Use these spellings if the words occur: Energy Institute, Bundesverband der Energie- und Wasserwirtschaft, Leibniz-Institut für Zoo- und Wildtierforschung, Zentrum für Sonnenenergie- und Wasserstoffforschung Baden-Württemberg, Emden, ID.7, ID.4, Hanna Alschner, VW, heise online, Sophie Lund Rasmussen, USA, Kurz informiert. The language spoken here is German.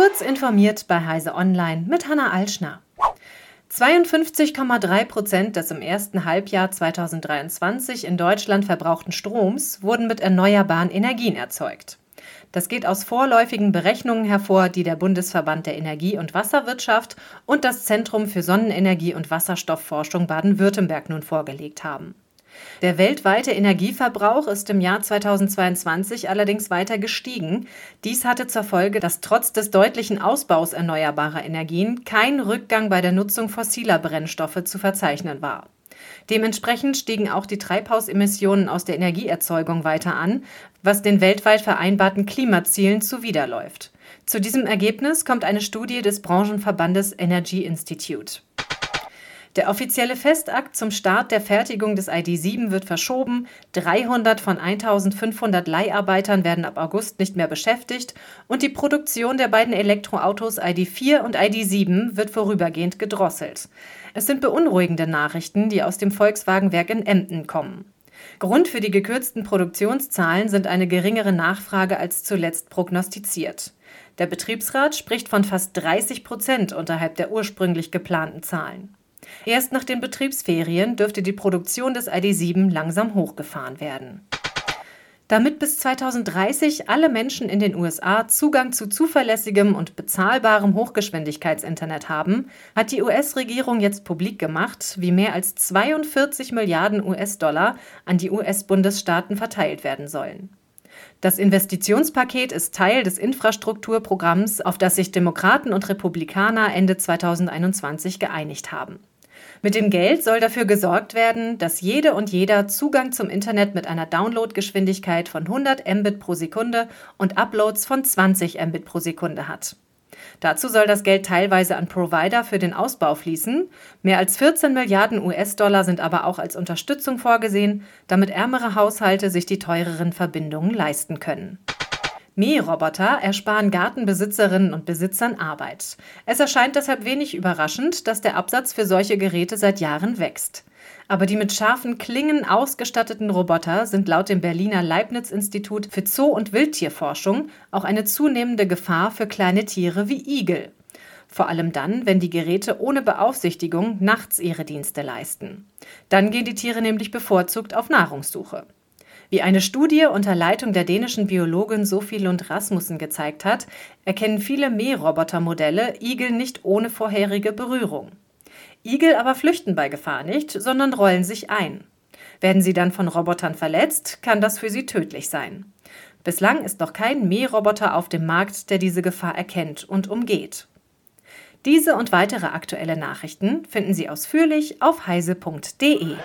Kurz informiert bei heise online mit Hanna Alschner. 52,3% des im ersten Halbjahr 2023 in Deutschland verbrauchten Stroms wurden mit erneuerbaren Energien erzeugt. Das geht aus vorläufigen Berechnungen hervor, die der Bundesverband der Energie- und Wasserwirtschaft und das Zentrum für Sonnenenergie- und Wasserstoffforschung Baden-Württemberg nun vorgelegt haben. Der weltweite Energieverbrauch ist im Jahr 2022 allerdings weiter gestiegen. Dies hatte zur Folge, dass trotz des deutlichen Ausbaus erneuerbarer Energien kein Rückgang bei der Nutzung fossiler Brennstoffe zu verzeichnen war. Dementsprechend stiegen auch die Treibhausemissionen aus der Energieerzeugung weiter an, was den weltweit vereinbarten Klimazielen zuwiderläuft. Zu diesem Ergebnis kommt eine Studie des Branchenverbandes Energy Institute. Der offizielle Festakt zum Start der Fertigung des ID.7 wird verschoben, 300 von 1500 Leiharbeitern werden ab August nicht mehr beschäftigt und die Produktion der beiden Elektroautos ID.4 und ID.7 wird vorübergehend gedrosselt. Es sind beunruhigende Nachrichten, die aus dem Volkswagenwerk in Emden kommen. Grund für die gekürzten Produktionszahlen sind eine geringere Nachfrage als zuletzt prognostiziert. Der Betriebsrat spricht von fast 30% unterhalb der ursprünglich geplanten Zahlen. Erst nach den Betriebsferien dürfte die Produktion des ID.7 langsam hochgefahren werden. Damit bis 2030 alle Menschen in den USA Zugang zu zuverlässigem und bezahlbarem Hochgeschwindigkeitsinternet haben, hat die US-Regierung jetzt publik gemacht, wie mehr als 42 Milliarden US-Dollar an die US-Bundesstaaten verteilt werden sollen. Das Investitionspaket ist Teil des Infrastrukturprogramms, auf das sich Demokraten und Republikaner Ende 2021 geeinigt haben. Mit dem Geld soll dafür gesorgt werden, dass jede und jeder Zugang zum Internet mit einer Downloadgeschwindigkeit von 100 Mbit pro Sekunde und Uploads von 20 Mbit pro Sekunde hat. Dazu soll das Geld teilweise an Provider für den Ausbau fließen. Mehr als 14 Milliarden US-Dollar sind aber auch als Unterstützung vorgesehen, damit ärmere Haushalte sich die teureren Verbindungen leisten können. Mähroboter ersparen Gartenbesitzerinnen und Besitzern Arbeit. Es erscheint deshalb wenig überraschend, dass der Absatz für solche Geräte seit Jahren wächst. Aber die mit scharfen Klingen ausgestatteten Roboter sind laut dem Berliner Leibniz-Institut für Zoo- und Wildtierforschung auch eine zunehmende Gefahr für kleine Tiere wie Igel. Vor allem dann, wenn die Geräte ohne Beaufsichtigung nachts ihre Dienste leisten. Dann gehen die Tiere nämlich bevorzugt auf Nahrungssuche. Wie eine Studie unter Leitung der dänischen Biologin Sophie Lund Rasmussen gezeigt hat, erkennen viele Mährobotermodelle Igel nicht ohne vorherige Berührung. Igel aber flüchten bei Gefahr nicht, sondern rollen sich ein. Werden sie dann von Robotern verletzt, kann das für sie tödlich sein. Bislang ist noch kein Mähroboter auf dem Markt, der diese Gefahr erkennt und umgeht. Diese und weitere aktuelle Nachrichten finden Sie ausführlich auf heise.de.